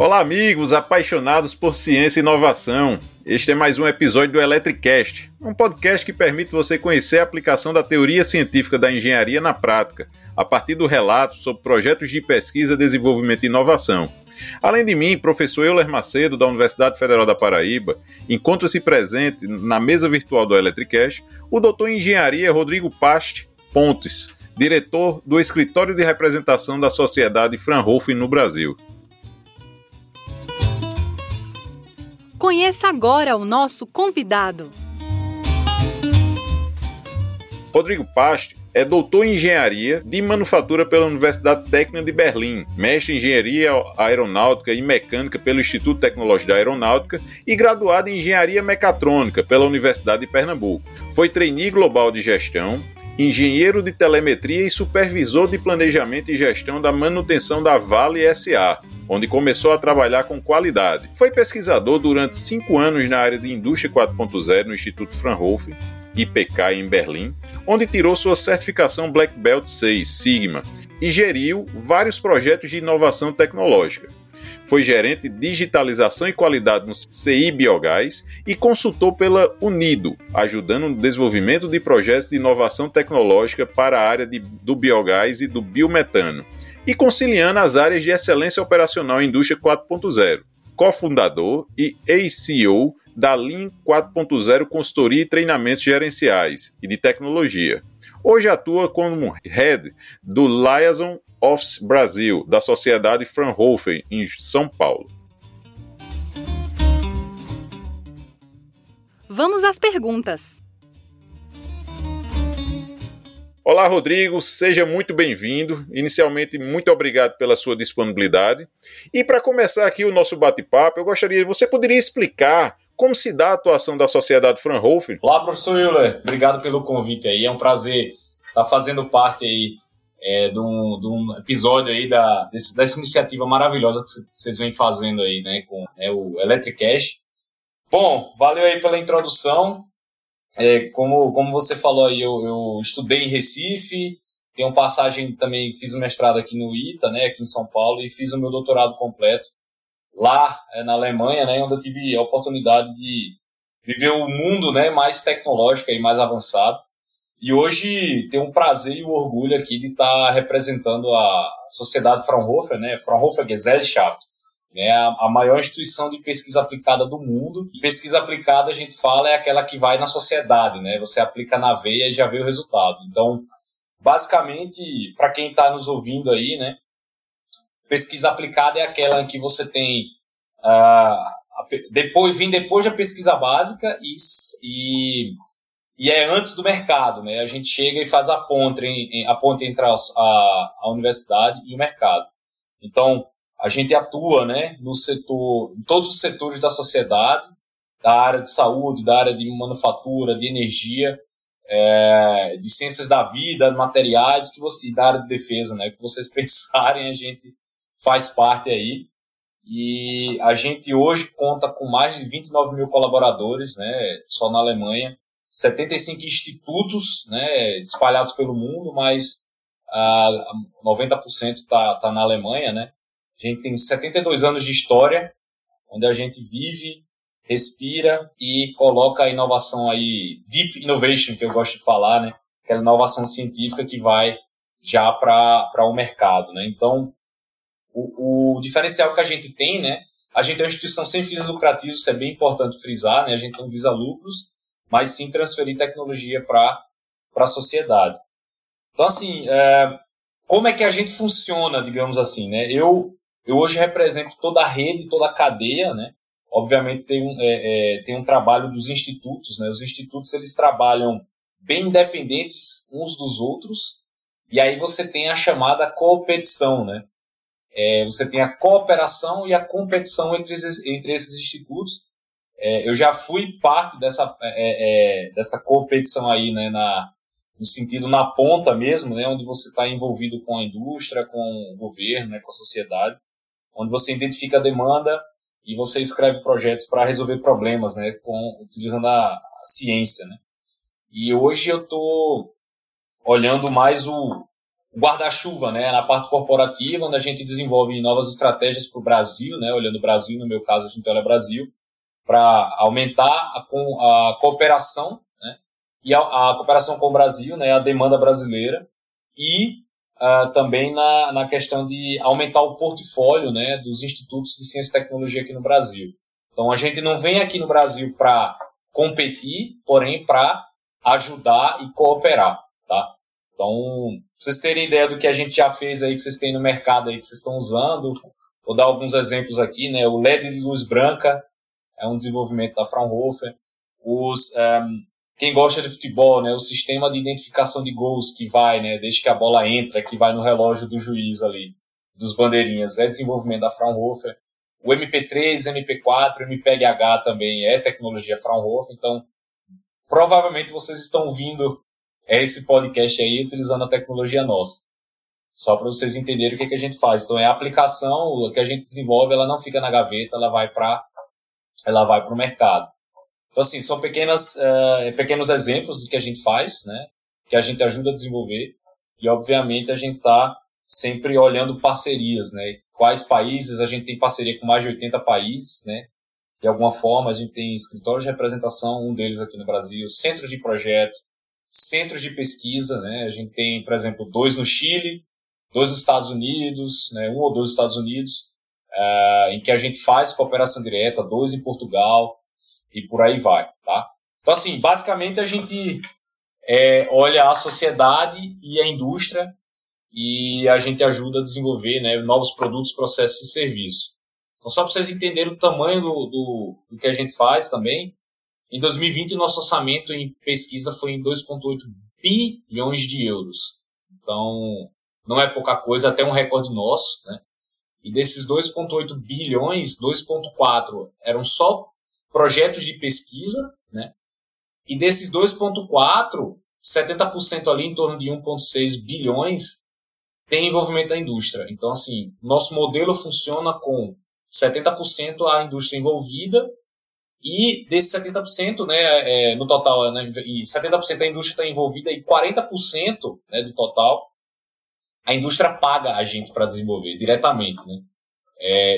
Olá, amigos apaixonados por ciência e inovação. Este é mais um episódio do Eletricast, um podcast que permite você conhecer a aplicação da teoria científica da engenharia na prática, a partir do relato sobre projetos de pesquisa, desenvolvimento e inovação. Além de mim, professor Euler Macedo, da Universidade Federal da Paraíba, encontra-se presente na mesa virtual do Eletricast o doutor em engenharia Rodrigo Pasti Pontes, diretor do Escritório de Representação da Sociedade Fraunhofer no Brasil. Conheça agora o nosso convidado. Rodrigo Pasti é doutor em Engenharia de Manufatura pela Universidade Técnica de Berlim, mestre em Engenharia Aeronáutica e Mecânica pelo Instituto Tecnológico da Aeronáutica e graduado em Engenharia Mecatrônica pela Universidade de Pernambuco. Foi trainee global de gestão, engenheiro de telemetria e supervisor de planejamento e gestão da manutenção da Vale SA, onde começou a trabalhar com qualidade. Foi pesquisador durante 5 anos na área de Indústria 4.0 no Instituto Fraunhofer IPK em Berlim, onde tirou sua certificação Black Belt 6 Sigma e geriu vários projetos de inovação tecnológica. Foi gerente de digitalização e qualidade no CI Biogás e consultor pela UNIDO, ajudando no desenvolvimento de projetos de inovação tecnológica para a área do biogás e do biometano, e conciliando as áreas de excelência operacional em Indústria 4.0. Cofundador e ex-CEO da Lean 4.0 Consultoria e Treinamentos Gerenciais e de Tecnologia. Hoje atua como Head do Liaison Office Brasil, da Sociedade Fraunhofer, em São Paulo. Vamos às perguntas. Olá, Rodrigo, seja muito bem-vindo. Inicialmente, muito obrigado pela sua disponibilidade. E para começar aqui o nosso bate-papo, eu gostaria, você poderia explicar como se dá a atuação da Sociedade Fraunhofer? Olá, professor Euler, obrigado pelo convite aí, é um prazer estar fazendo parte aí de um episódio aí dessa iniciativa maravilhosa que vocês vêm fazendo aí, né, com o Eletricast. Bom, valeu aí pela introdução. Como você falou aí, eu estudei em Recife, tenho passagem também, fiz o mestrado aqui no ITA, né, aqui em São Paulo, e fiz o meu doutorado completo lá na Alemanha, né, onde eu tive a oportunidade de viver o mundo, né, mais tecnológico e mais avançado. E hoje tenho um prazer e um orgulho aqui de estar representando a Sociedade Fraunhofer, né, Fraunhofer Gesellschaft, né, a maior instituição de pesquisa aplicada do mundo. E pesquisa aplicada, a gente fala, é aquela que vai na sociedade, né, você aplica na veia e já vê o resultado. Então, basicamente, para quem está nos ouvindo aí, né, pesquisa aplicada é aquela em que você tem, depois da pesquisa básica e é antes do mercado, né? A gente chega e faz a ponte entre a universidade e o mercado. Então, a gente atua, né, no setor, em todos os setores da sociedade, da área de saúde, da área de manufatura, de energia, de ciências da vida, materiais, e da área de defesa, né? O que vocês pensarem, a gente faz parte aí. E a gente hoje conta com mais de 29 mil colaboradores, né, só na Alemanha. 75 institutos, né, espalhados pelo mundo, mas 90% está na Alemanha, né? A gente tem 72 anos de história, onde a gente vive, respira e coloca a inovação aí, deep innovation, que eu gosto de falar, né? Aquela inovação científica que vai já para o mercado, né? Então, o diferencial que a gente tem, né? A gente é uma instituição sem fins lucrativos, isso é bem importante frisar, né? A gente não visa lucros, mas sim transferir tecnologia para a sociedade. Então, assim, como é que a gente funciona, digamos assim, né? Eu hoje represento toda a rede, toda a cadeia, né? Obviamente tem um trabalho dos institutos, né? Os institutos, eles trabalham bem independentes uns dos outros, e aí você tem a chamada competição, né? Você tem a cooperação e a competição entre esses institutos. Eu já fui parte dessa competição aí, né, no sentido na ponta mesmo, né, onde você está envolvido com a indústria, com o governo, né, com a sociedade, onde você identifica a demanda e você escreve projetos para resolver problemas, né, utilizando a ciência, né. E hoje eu estou olhando mais guarda-chuva, né? Na parte corporativa, onde a gente desenvolve novas estratégias para o Brasil, né? Olhando o Brasil, no meu caso, a gente olha o Brasil, para aumentar a cooperação, né? E a cooperação com o Brasil, né? A demanda brasileira e também na questão de aumentar o portfólio, né? Dos institutos de ciência e tecnologia aqui no Brasil. Então, a gente não vem aqui no Brasil para competir, porém para ajudar e cooperar, tá? Então, pra vocês terem ideia do que a gente já fez aí, que vocês têm no mercado aí, que vocês estão usando, vou dar alguns exemplos aqui, né? O LED de luz branca é um desenvolvimento da Fraunhofer. Quem gosta de futebol, né? O sistema de identificação de gols que vai, né? Desde que a bola entra, que vai no relógio do juiz ali, dos bandeirinhas, é desenvolvimento da Fraunhofer. O MP3, MP4, MPH também é tecnologia Fraunhofer. Então, provavelmente vocês estão ouvindo esse podcast aí utilizando a tecnologia nossa. Só para vocês entenderem o que a gente faz. Então, é a aplicação que a gente desenvolve, ela não fica na gaveta, ela vai para o mercado. Então, assim, são pequenos exemplos do que a gente faz, né? Que a gente ajuda a desenvolver. E, obviamente, a gente está sempre olhando parcerias, né? Quais países, a gente tem parceria com mais de 80 países, né? De alguma forma, a gente tem escritórios de representação, um deles aqui no Brasil, centros de projeto, centros de pesquisa, né? A gente tem, por exemplo, 2 no Chile, 2 nos Estados Unidos, né? 1 ou 2 nos Estados Unidos, em que a gente faz cooperação direta, 2 em Portugal, e por aí vai, tá? Então, assim, basicamente a gente olha a sociedade e a indústria, e a gente ajuda a desenvolver, né, novos produtos, processos e serviços. Então, só para vocês entenderem o tamanho do que a gente faz também, em 2020 o nosso orçamento em pesquisa foi em 2,8 bilhões de euros. Então, não é pouca coisa, até um recorde nosso, né? E desses 2,8 bilhões, 2,4 eram só projetos de pesquisa, né? E desses 2,4, 70% ali, em torno de 1,6 bilhões, tem envolvimento da indústria. Então, assim, nosso modelo funciona com 70% a indústria envolvida e desses 70%, né, no total, né, 70% a indústria está envolvida e 40%, né, do total, a indústria paga a gente para desenvolver diretamente, né?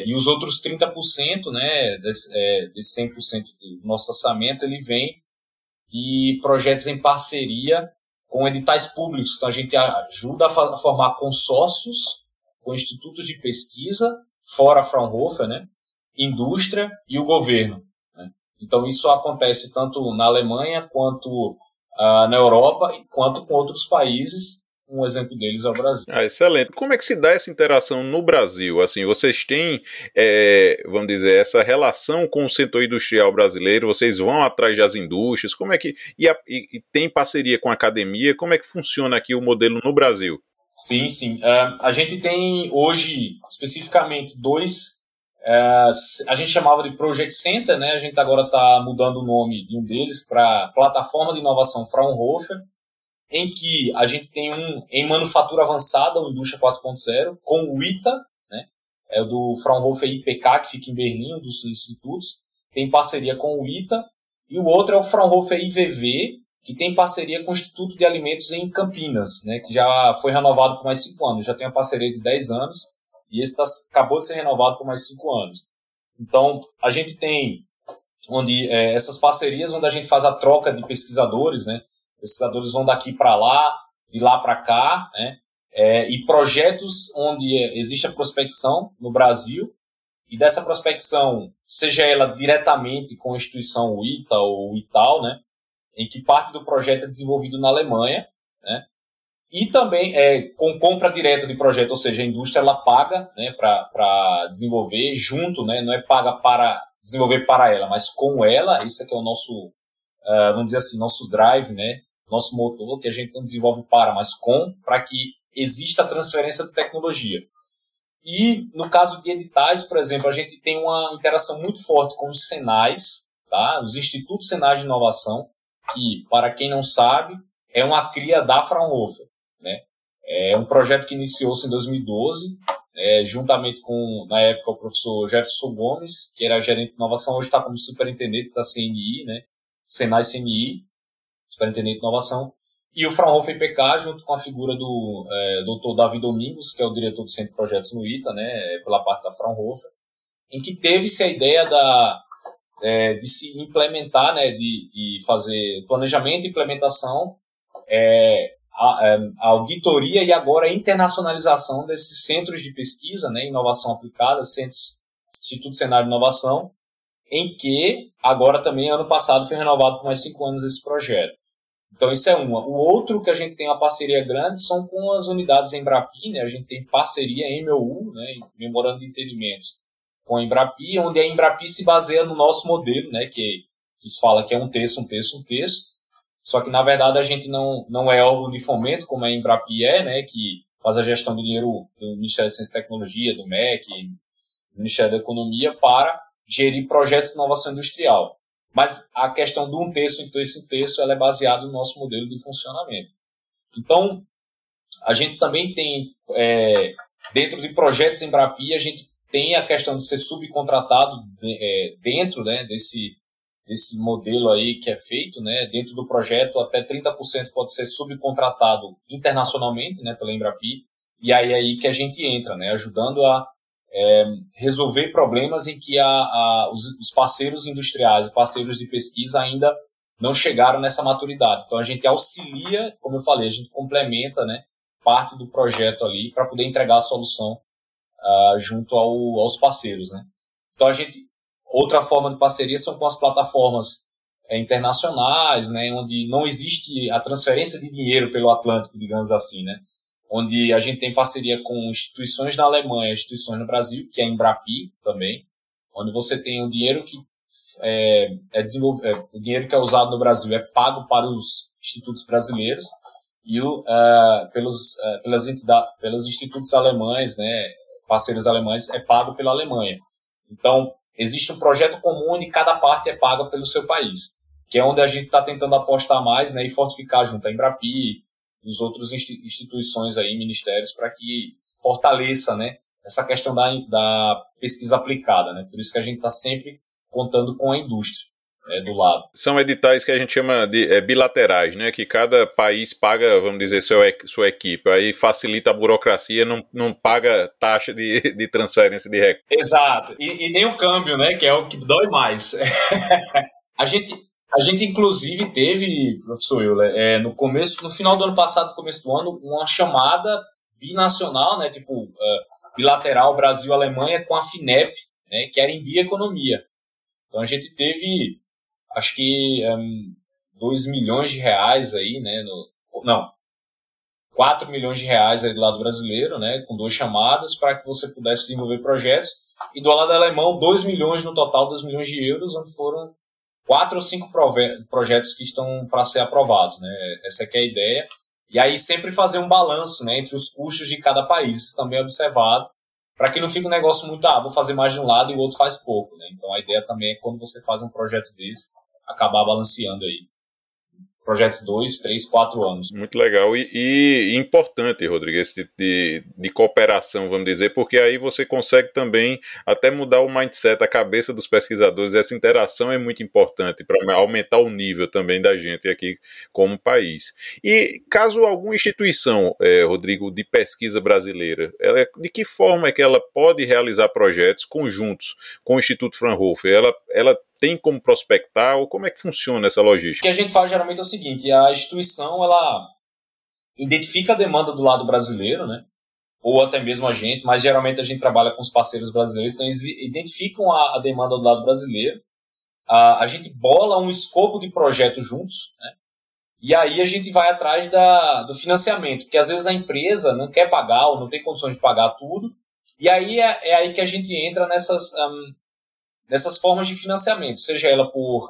E os outros 30%, né, desse 100% do nosso orçamento, ele vem de projetos em parceria com editais públicos. Então, a gente ajuda a formar consórcios com institutos de pesquisa, fora a Fraunhofer, né, indústria e o governo, né? Então, isso acontece tanto na Alemanha, quanto na Europa, quanto com outros países. Um exemplo deles é o Brasil. Ah, excelente. Como é que se dá essa interação no Brasil? Assim, vocês têm, vamos dizer, essa relação com o setor industrial brasileiro, vocês vão atrás das indústrias, como é que... E tem parceria com a academia, como é que funciona aqui o modelo no Brasil? Sim, sim. A gente tem hoje, especificamente, 2... a gente chamava de Project Center, né? A gente agora está mudando o nome de um deles para Plataforma de Inovação Fraunhofer, em que a gente tem um em manufatura avançada, o Indústria 4.0, com o ITA, né, é o do Fraunhofer IPK, que fica em Berlim, um dos institutos, tem parceria com o ITA, e o outro é o Fraunhofer IVV, que tem parceria com o Instituto de Alimentos em Campinas, né, que já foi renovado por mais 5 anos, já tem uma parceria de 10 anos, e esse acabou de ser renovado por mais 5 anos. Então, a gente tem onde, essas parcerias onde a gente faz a troca de pesquisadores, né? Pesquisadores vão daqui para lá, de lá para cá, né? E projetos onde existe a prospecção no Brasil, e dessa prospecção, seja ela diretamente com a instituição ITA ou ITAL, né? Em que parte do projeto é desenvolvido na Alemanha, né? E também com compra direta de projeto, ou seja, a indústria ela paga, né, para desenvolver junto, né? Não é paga para desenvolver para ela, mas com ela, isso aqui é o nosso, vamos dizer assim, nosso drive, né? Nosso motor, que a gente não desenvolve para, mas com, para que exista a transferência de tecnologia. E, no caso de editais, por exemplo, a gente tem uma interação muito forte com os Senais, tá? Os Institutos Senais de Inovação, que, para quem não sabe, é uma cria da Fraunhofer, né? É um projeto que iniciou-se em 2012, juntamente com, na época, o professor Jefferson Gomes, que era gerente de inovação, hoje está como superintendente da CNI, né? Senai, CNI, Superintendente de Inovação, E o Fraunhofer IPK, junto com a figura do Dr. David Domingos, que é o diretor do Centro de Projetos no ITA, né, pela parte da Fraunhofer, em que teve-se a ideia de se implementar, né, de fazer planejamento, implementação, a auditoria e agora a internacionalização desses centros de pesquisa, né, inovação aplicada, Instituto Senai de Inovação, em que agora também, ano passado, foi renovado por mais 5 anos esse projeto. Então, isso é uma. O outro que a gente tem uma parceria grande são com as unidades EMBRAPI, né, a gente tem parceria MOU, né, Memorando de Entendimentos, com a Embrapi, onde a Embrapi se baseia no nosso modelo, né, que se fala que é um terço, um terço, um terço, só que, na verdade, a gente não é órgão de fomento, como a Embrapi é, né, que faz a gestão do dinheiro do Ministério da Ciência e Tecnologia, do MEC, do Ministério da Economia, para gerir projetos de inovação industrial. Mas a questão do um terço, um terço, um terço, ela é baseada no nosso modelo de funcionamento. Então, a gente também tem, dentro de projetos Embrapi, a gente tem a questão de ser subcontratado dentro, né, desse modelo aí que é feito, né, dentro do projeto até 30% pode ser subcontratado internacionalmente, né, pela Embrapi, e aí que a gente entra, né, ajudando a resolver problemas em que os parceiros industriais, parceiros de pesquisa ainda não chegaram nessa maturidade. Então a gente auxilia, como eu falei, a gente complementa, né, parte do projeto ali para poder entregar a solução junto aos parceiros, né? Então outra forma de parceria são com as plataformas internacionais, né? Onde não existe a transferência de dinheiro pelo Atlântico, digamos assim, né? Onde a gente tem parceria com instituições na Alemanha, instituições no Brasil, que é a Embrapi também, onde você tem o dinheiro que o dinheiro que é usado no Brasil é pago para os institutos brasileiros e pelos institutos alemães, né? Parceiros alemães, é pago pela Alemanha. Então, existe um projeto comum onde cada parte é paga pelo seu país, que é onde a gente está tentando apostar mais, né, e fortificar junto à Embrapi e as outras instituições, aí, ministérios, para que fortaleça, né, essa questão da pesquisa aplicada. Né? Por isso que a gente está sempre contando com a indústria do lado. São editais que a gente chama de bilaterais, né? Que cada país paga, vamos dizer, sua equipe, aí facilita a burocracia, não paga taxa de transferência de recursos. Exato, e nem o câmbio, né? Que é o que dói mais. A gente inclusive teve, professor Euler, no final do ano passado, começo do ano, uma chamada binacional, né? Tipo, bilateral Brasil-Alemanha com a FINEP, né? Que era em bioeconomia. Então a gente teve acho que 2 milhões de reais aí, né? 4 milhões de reais aí do lado brasileiro, né? Com 2 chamadas para que você pudesse desenvolver projetos. E do lado alemão, 2 milhões no total, 2 milhões de euros, onde foram 4 ou 5 projetos que estão para ser aprovados, né? Essa aqui é a ideia. E aí sempre fazer um balanço, né? Entre os custos de cada país, isso também é observado. Para que não fique um negócio muito, vou fazer mais de um lado e o outro faz pouco, né? Então a ideia também é quando você faz um projeto desse, acabar balanceando aí. Projetos 2, 3, 4 anos. Muito legal e importante, Rodrigo, esse tipo de cooperação, vamos dizer, porque aí você consegue também até mudar o mindset, a cabeça dos pesquisadores. Essa interação é muito importante para aumentar o nível também da gente aqui como país. E caso alguma instituição, Rodrigo, de pesquisa brasileira, de que forma é que ela pode realizar projetos conjuntos com o Instituto Fraunhofer? Ela tem como prospectar, ou como é que funciona essa logística? O que a gente faz geralmente é o seguinte, a instituição, ela identifica a demanda do lado brasileiro, né? Ou até mesmo a gente, mas geralmente a gente trabalha com os parceiros brasileiros, então eles identificam a demanda do lado brasileiro, a gente bola um escopo de projeto juntos, né? E aí a gente vai atrás do financiamento, porque às vezes a empresa não quer pagar, ou não tem condições de pagar tudo, e aí é aí que a gente entra nessas formas de financiamento, seja ela por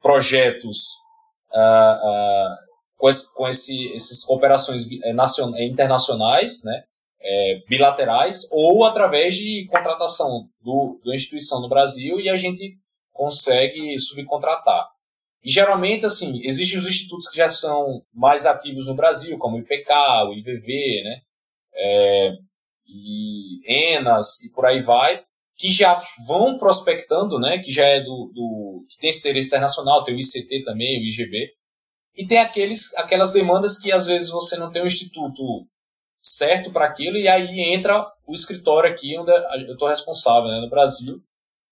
projetos com essas operações internacionais, né, bilaterais, ou através de contratação da instituição no Brasil, e a gente consegue subcontratar. E geralmente, assim, existem os institutos que já são mais ativos no Brasil, como o IPK, o IVV, né, e ENAS, e por aí vai, que já vão prospectando, né, que já que tem esse interesse internacional, tem o ICT também, o IGB, E tem aquelas demandas que às vezes você não tem um instituto certo para aquilo, e aí entra o escritório aqui, onde eu estou responsável, né, no Brasil,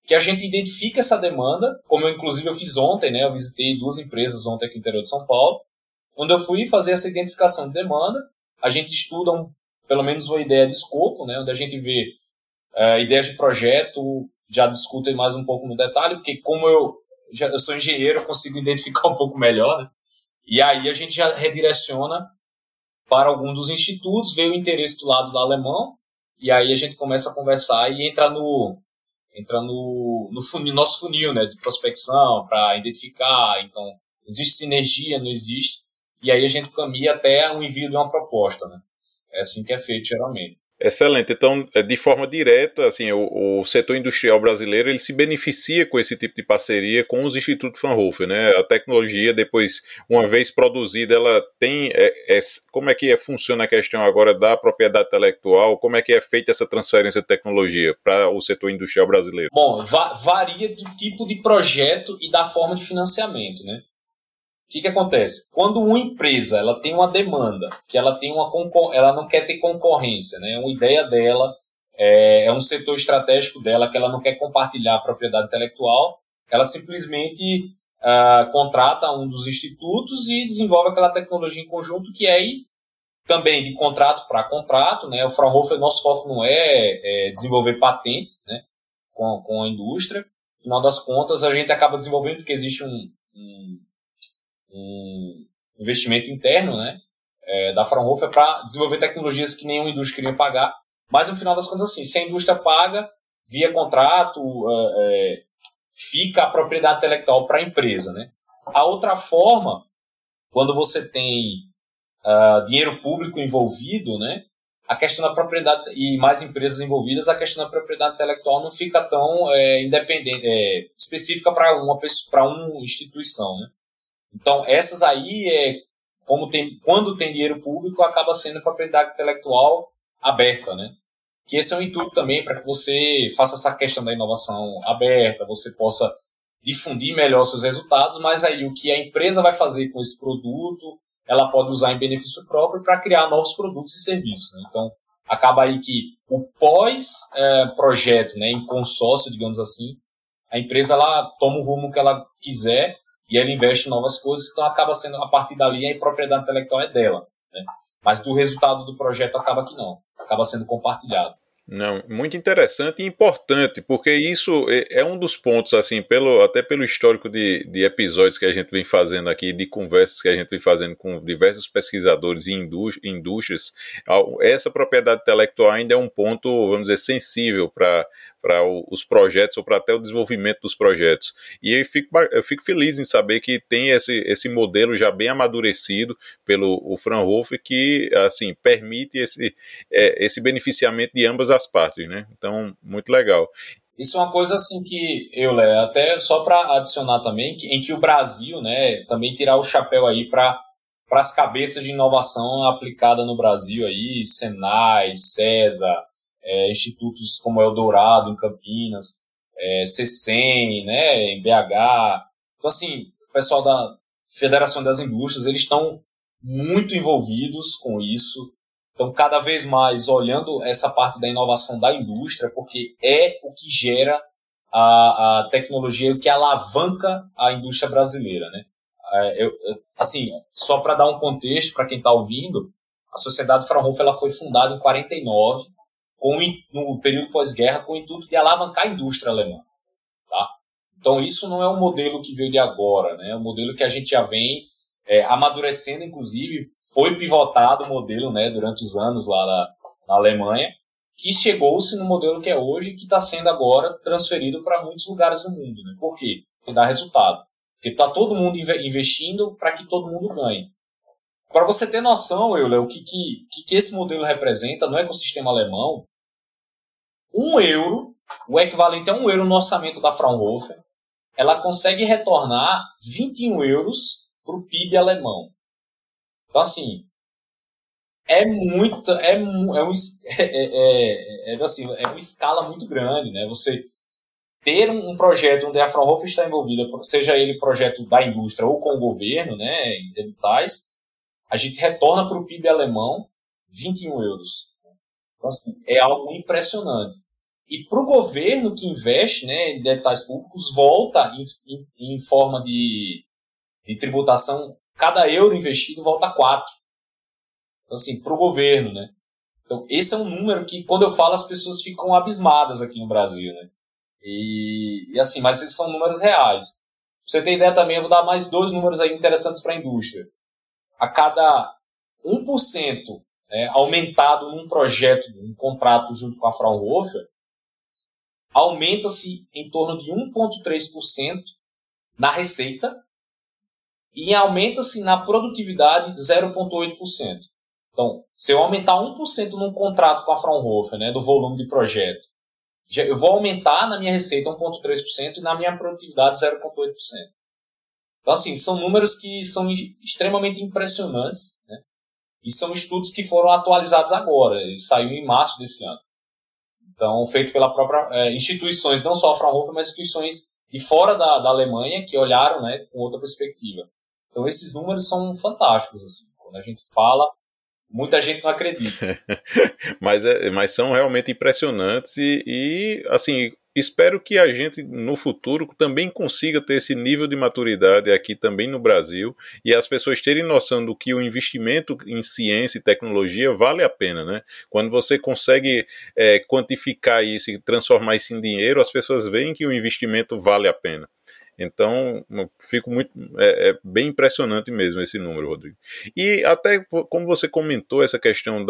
que a gente identifica essa demanda, como eu, inclusive, eu fiz ontem, né, eu visitei duas empresas ontem aqui no interior de São Paulo, onde eu fui fazer essa identificação de demanda, a gente estuda pelo menos uma ideia de escopo, né, onde a gente vê ideias de projeto, já discuto mais um pouco no detalhe, porque como eu sou engenheiro, eu consigo identificar um pouco melhor, né? E aí a gente já redireciona para algum dos institutos, veio o interesse do lado do alemão, e aí a gente começa a conversar e entra no nosso funil, né, de prospecção, para identificar, então, existe sinergia, não existe, e aí a gente caminha até o envio de uma proposta, né? É assim que é feito, geralmente. Excelente. Então, de forma direta, assim, o setor industrial brasileiro ele se beneficia com esse tipo de parceria com os institutos Fraunhofer, né? A tecnologia, depois, uma vez produzida, ela tem... como é que funciona a questão agora da propriedade intelectual? Como é que é feita essa transferência de tecnologia para o setor industrial brasileiro? Bom, varia do tipo de projeto e da forma de financiamento, né? O que acontece? Quando uma empresa ela tem uma demanda, que ela não quer ter concorrência, né? É uma ideia dela, é um setor estratégico dela que ela não quer compartilhar a propriedade intelectual, ela simplesmente contrata um dos institutos e desenvolve aquela tecnologia em conjunto, que aí também de contrato para contrato, né? O Fraunhofer, nosso foco não é desenvolver patente, né? com a indústria. No final das contas, a gente acaba desenvolvendo porque existe um investimento interno, né, da Fraunhofer para desenvolver tecnologias que nenhuma indústria queria pagar, mas no final das contas, assim, se a indústria paga via contrato, fica a propriedade intelectual para a empresa, né? A outra forma, quando você tem dinheiro público envolvido, né, a questão da propriedade e mais empresas envolvidas, a questão da propriedade intelectual não fica tão independente, específica para uma instituição, né? Então, essas aí, quando tem dinheiro público, acaba sendo propriedade intelectual aberta, né? Que esse é um intuito também para que você faça essa questão da inovação aberta, você possa difundir melhor seus resultados, mas aí o que a empresa vai fazer com esse produto, ela pode usar em benefício próprio para criar novos produtos e serviços, né? Então, acaba aí que o pós-projeto, né, em consórcio, digamos assim, a empresa ela toma o rumo que ela quiser, e ela investe em novas coisas, então acaba sendo, a partir dali, a propriedade intelectual é dela, né? Mas do resultado do projeto acaba que não, acaba sendo compartilhado. Não, muito interessante e importante, porque isso é um dos pontos, assim, até pelo histórico de episódios que a gente vem fazendo aqui, de conversas que a gente vem fazendo com diversos pesquisadores e indústrias, essa propriedade intelectual ainda é um ponto, vamos dizer, sensível para os projetos ou para até o desenvolvimento dos projetos. E eu fico feliz em saber que tem esse modelo já bem amadurecido pelo o Fraunhofer, que assim, permite esse beneficiamento de ambas as partes, né? Então, muito legal. Isso é uma coisa assim que até só para adicionar também, em que o Brasil, né, também tirar o chapéu aí para as cabeças de inovação aplicada no Brasil aí, Senai, César, institutos como Eldorado, em Campinas, C100, né, em BH. Então, assim, o pessoal da Federação das Indústrias, eles estão muito envolvidos com isso, estão cada vez mais olhando essa parte da inovação da indústria, porque é o que gera a tecnologia, o que alavanca a indústria brasileira, né? Assim, só para dar um contexto para quem está ouvindo, a Sociedade Fraunhofer ela foi fundada em 1949, no período pós-guerra, com o intuito de alavancar a indústria alemã, tá? Então, isso não é um modelo que veio de agora, né? É um modelo que a gente já vem amadurecendo, inclusive, foi pivotado o modelo, né, durante os anos lá na Alemanha, que chegou-se no modelo que é hoje, que está sendo agora transferido para muitos lugares do mundo, né? Por quê? Porque dá resultado. Porque está todo mundo investindo para que todo mundo ganhe. Para você ter noção, Euler, o que esse modelo representa no ecossistema alemão, o equivalente a €1 no orçamento da Fraunhofer, ela consegue retornar €21 para o PIB alemão. Então, assim, é uma escala muito grande, né? Você ter um projeto onde a Fraunhofer está envolvida, seja ele projeto da indústria ou com o governo, né, em editais, a gente retorna para o PIB alemão 21 euros. Então, assim, é algo impressionante. E para o governo que investe, né, em editais públicos, volta em forma de tributação, cada euro investido volta 4. Então, assim, para o governo, né? Então, esse é um número que, quando eu falo, as pessoas ficam abismadas aqui no Brasil, né? E assim, mas esses são números reais. Pra você ter ideia também, eu vou dar mais 2 números aí interessantes para a indústria. A cada 1%, né, aumentado num projeto, num contrato junto com a Fraunhofer, aumenta-se em torno de 1,3% na receita e aumenta-se na produtividade de 0,8%. Então, se eu aumentar 1% num contrato com a Fraunhofer, né, do volume de projeto, eu vou aumentar na minha receita 1,3% e na minha produtividade 0,8%. Então, assim, são números que são extremamente impressionantes, né? E são estudos que foram atualizados agora. Ele saiu em março desse ano. Então, feito pela própria instituições, não só a Fraunhofer, mas instituições de fora da Alemanha que olharam, né, com outra perspectiva. Então, esses números são fantásticos, assim. Quando a gente fala, muita gente não acredita. mas são realmente impressionantes e assim, espero que a gente no futuro também consiga ter esse nível de maturidade aqui também no Brasil e as pessoas terem noção do que o investimento em ciência e tecnologia vale a pena, né? Quando você consegue quantificar isso e transformar isso em dinheiro, as pessoas veem que o investimento vale a pena. Então, fico muito, é bem impressionante mesmo esse número, Rodrigo. E até como você comentou essa questão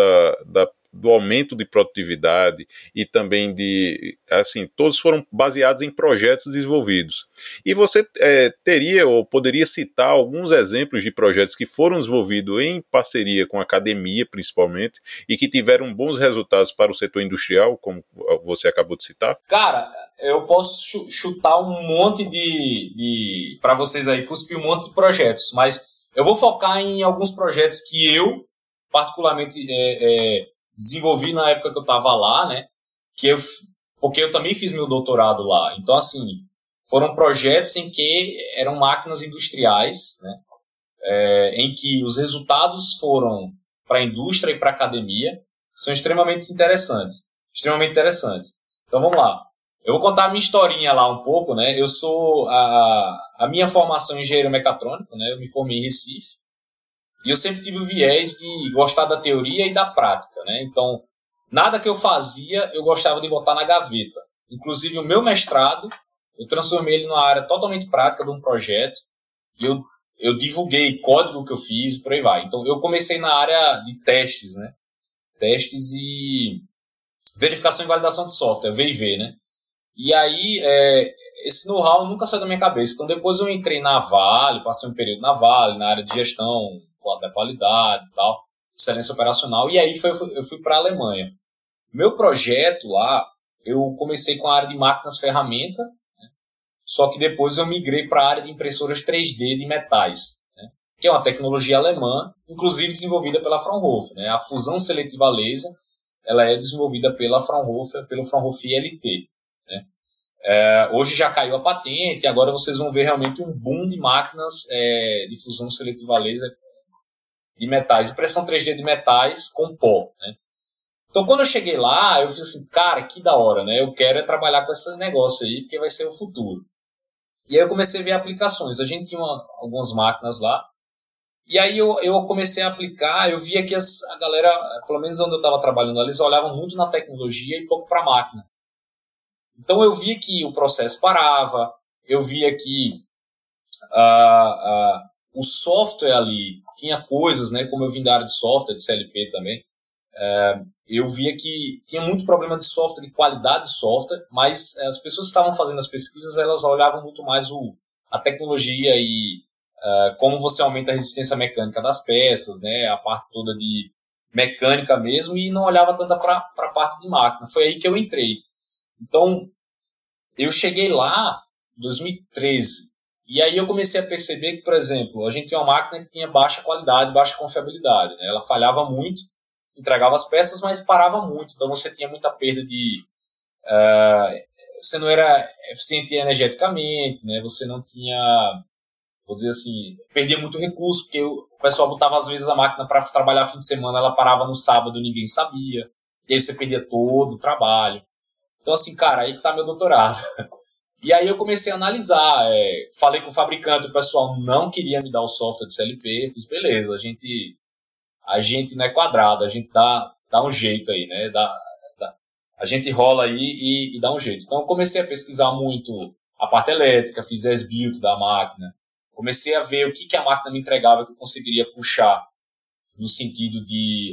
do aumento de produtividade e também assim, todos foram baseados em projetos desenvolvidos. E você teria ou poderia citar alguns exemplos de projetos que foram desenvolvidos em parceria com a academia, principalmente, e que tiveram bons resultados para o setor industrial, como você acabou de citar? Cara, eu posso chutar um monte de para vocês aí, cuspir um monte de projetos, mas eu vou focar em alguns projetos que eu, particularmente, desenvolvi na época que eu estava lá, né? Porque eu também fiz meu doutorado lá. Então, assim, foram projetos em que eram máquinas industriais, né? Em que os resultados foram para a indústria e para a academia, que são extremamente interessantes. Então, vamos lá. Eu vou contar a minha historinha lá um pouco, né? Eu sou a minha formação em engenheiro mecatrônico, né? Eu me formei em Recife. E eu sempre tive o viés de gostar da teoria e da prática, né? Então, nada que eu fazia, eu gostava de botar na gaveta. Inclusive, o meu mestrado, eu transformei ele numa área totalmente prática de um projeto. E eu divulguei código que eu fiz e por aí vai. Então, eu comecei na área de testes, né? Testes e verificação e validação de software, VIV, né? E aí, esse know-how nunca saiu da minha cabeça. Então, depois eu entrei na Vale, passei um período na Vale, na área de gestão da qualidade e tal, excelência operacional, e aí eu fui para a Alemanha. Meu projeto lá, eu comecei com a área de máquinas ferramenta, né? Só que depois eu migrei para a área de impressoras 3D de metais, né? Que é uma tecnologia alemã, inclusive desenvolvida pela Fraunhofer, né? A fusão seletiva laser, ela é desenvolvida pela Fraunhofer, pelo Fraunhofer ILT, né? Hoje já caiu a patente, e agora vocês vão ver realmente um boom de máquinas de fusão seletiva laser de metais, impressão 3D de metais com pó, né? Então, quando eu cheguei lá, eu fiz assim, cara, que da hora, né? Eu quero trabalhar com esse negócio aí, porque vai ser o futuro. E aí eu comecei a ver aplicações. A gente tinha algumas máquinas lá, e aí eu comecei a aplicar, eu via que a galera, pelo menos onde eu estava trabalhando, eles olhavam muito na tecnologia e pouco para a máquina. Então, eu via que o processo parava, eu via que o software ali tinha coisas, né, como eu vim da área de software, de CLP também, eu via que tinha muito problema de software, de qualidade de software, mas as pessoas que estavam fazendo as pesquisas, elas olhavam muito mais a tecnologia e como você aumenta a resistência mecânica das peças, né, a parte toda de mecânica mesmo, e não olhava tanto para a parte de máquina. Foi aí que eu entrei. Então, eu cheguei lá em 2013, e aí eu comecei a perceber que, por exemplo, a gente tinha uma máquina que tinha baixa qualidade, baixa confiabilidade, né? Ela falhava muito, entregava as peças, mas parava muito. Então você tinha muita perda de você não era eficiente energeticamente, né? Você não tinha, vou dizer assim, perdia muito recurso, porque o pessoal botava às vezes a máquina para trabalhar fim de semana, ela parava no sábado, ninguém sabia, e aí você perdia todo o trabalho. Então, assim, cara, aí tá meu doutorado. E aí eu comecei a analisar, falei com o fabricante, o pessoal não queria me dar o software de CLP, fiz, beleza, a gente não é quadrado, a gente dá um jeito aí, né, a gente rola aí e dá um jeito. Então eu comecei a pesquisar muito a parte elétrica, fiz as-built da máquina, comecei a ver o que a máquina me entregava que eu conseguiria puxar no sentido de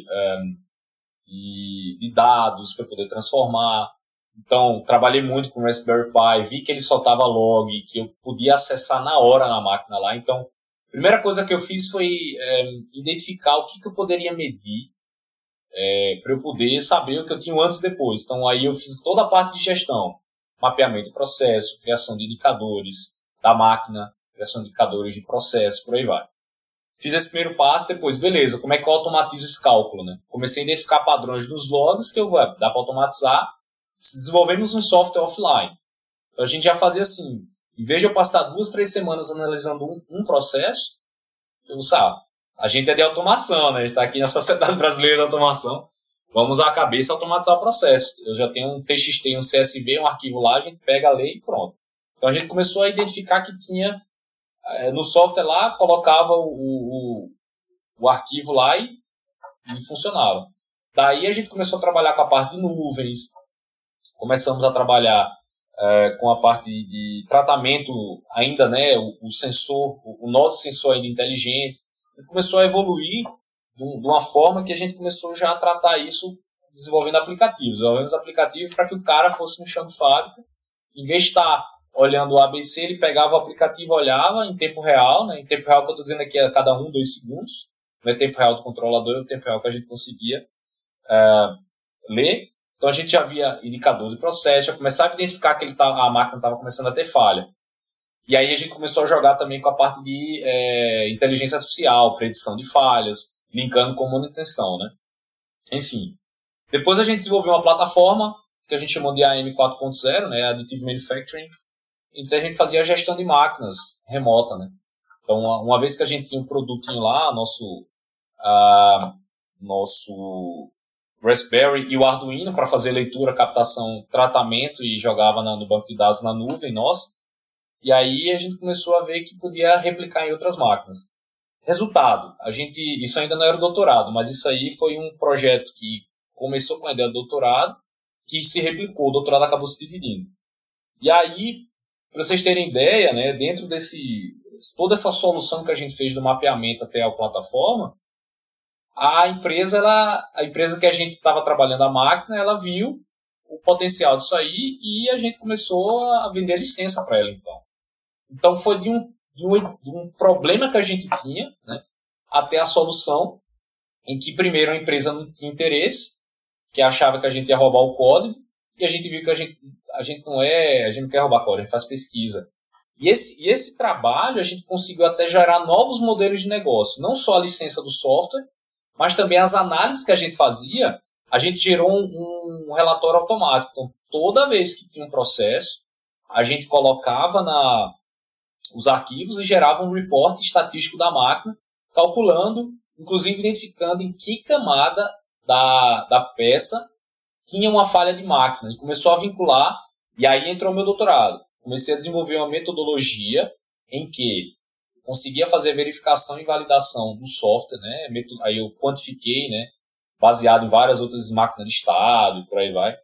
dados para poder transformar. Então, trabalhei muito com o Raspberry Pi, vi que ele soltava log, que eu podia acessar na hora na máquina lá. Então, a primeira coisa que eu fiz foi identificar o que eu poderia medir para eu poder saber o que eu tinha antes e depois. Então, aí eu fiz toda a parte de gestão, mapeamento de processo, criação de indicadores da máquina, criação de indicadores de processo, por aí vai. Fiz esse primeiro passo, depois, beleza, como é que eu automatizo esse cálculo, né? Comecei a identificar padrões dos logs que eu vou dar para automatizar. Desenvolvemos um software offline. Então, a gente já fazia assim, em vez de eu passar 2-3 semanas analisando um processo, eu sabe, a gente é de automação, né? A gente está aqui na Sociedade Brasileira de Automação, vamos à cabeça automatizar o processo. Eu já tenho um TXT, um CSV, um arquivo lá, a gente pega a lei e pronto. Então, a gente começou a identificar que tinha, no software lá, colocava o arquivo lá e funcionava. Daí, a gente começou a trabalhar com a parte de nuvens, começamos a trabalhar com a parte de tratamento ainda, né, o sensor, o nó de sensor ainda inteligente. A gente começou a evoluir de uma forma que a gente começou já a tratar isso desenvolvendo aplicativos. Desenvolvemos aplicativos para que o cara fosse no chão de fábrica, em vez de estar olhando o ABC, ele pegava o aplicativo, olhava em tempo real, né, em tempo real que eu estou dizendo aqui é cada 1-2 segundos, não é tempo real do controlador, é o tempo real que a gente conseguia ler. Então, a gente já via indicador de processo, já começava a identificar que a máquina estava começando a ter falha. E aí, a gente começou a jogar também com a parte de inteligência artificial, predição de falhas, linkando com manutenção, né? Enfim. Depois, a gente desenvolveu uma plataforma que a gente chamou de AM 4.0, né? Additive Manufacturing. Então, a gente fazia a gestão de máquinas remota, né? Então, uma vez que a gente tinha um produtinho lá, nosso Raspberry e o Arduino para fazer leitura, captação, tratamento e jogava no banco de dados na nuvem, nossa. E aí a gente começou a ver que podia replicar em outras máquinas. Resultado, isso ainda não era o doutorado, mas isso aí foi um projeto que começou com a ideia do doutorado, que se replicou, o doutorado acabou se dividindo. E aí, para vocês terem ideia, né, dentro toda essa solução que a gente fez do mapeamento até a plataforma, a empresa que a gente estava trabalhando a máquina, ela viu o potencial disso aí e a gente começou a vender licença para ela, então. Então, foi de um problema que a gente tinha, né, até a solução em que, primeiro, a empresa não tinha interesse, que achava que a gente ia roubar o código, e a gente viu que a gente não quer roubar código, a gente faz pesquisa. E esse trabalho, a gente conseguiu até gerar novos modelos de negócio, não só a licença do software, mas também as análises que a gente fazia, a gente gerou um relatório automático. Então, toda vez que tinha um processo, a gente colocava os arquivos e gerava um report estatístico da máquina, calculando, inclusive identificando em que camada da peça tinha uma falha de máquina. E começou a vincular, e aí entrou o meu doutorado. Comecei a desenvolver uma metodologia em que conseguia fazer verificação e validação do software, né? Aí eu quantifiquei, né? Baseado em várias outras máquinas de estado e por aí vai.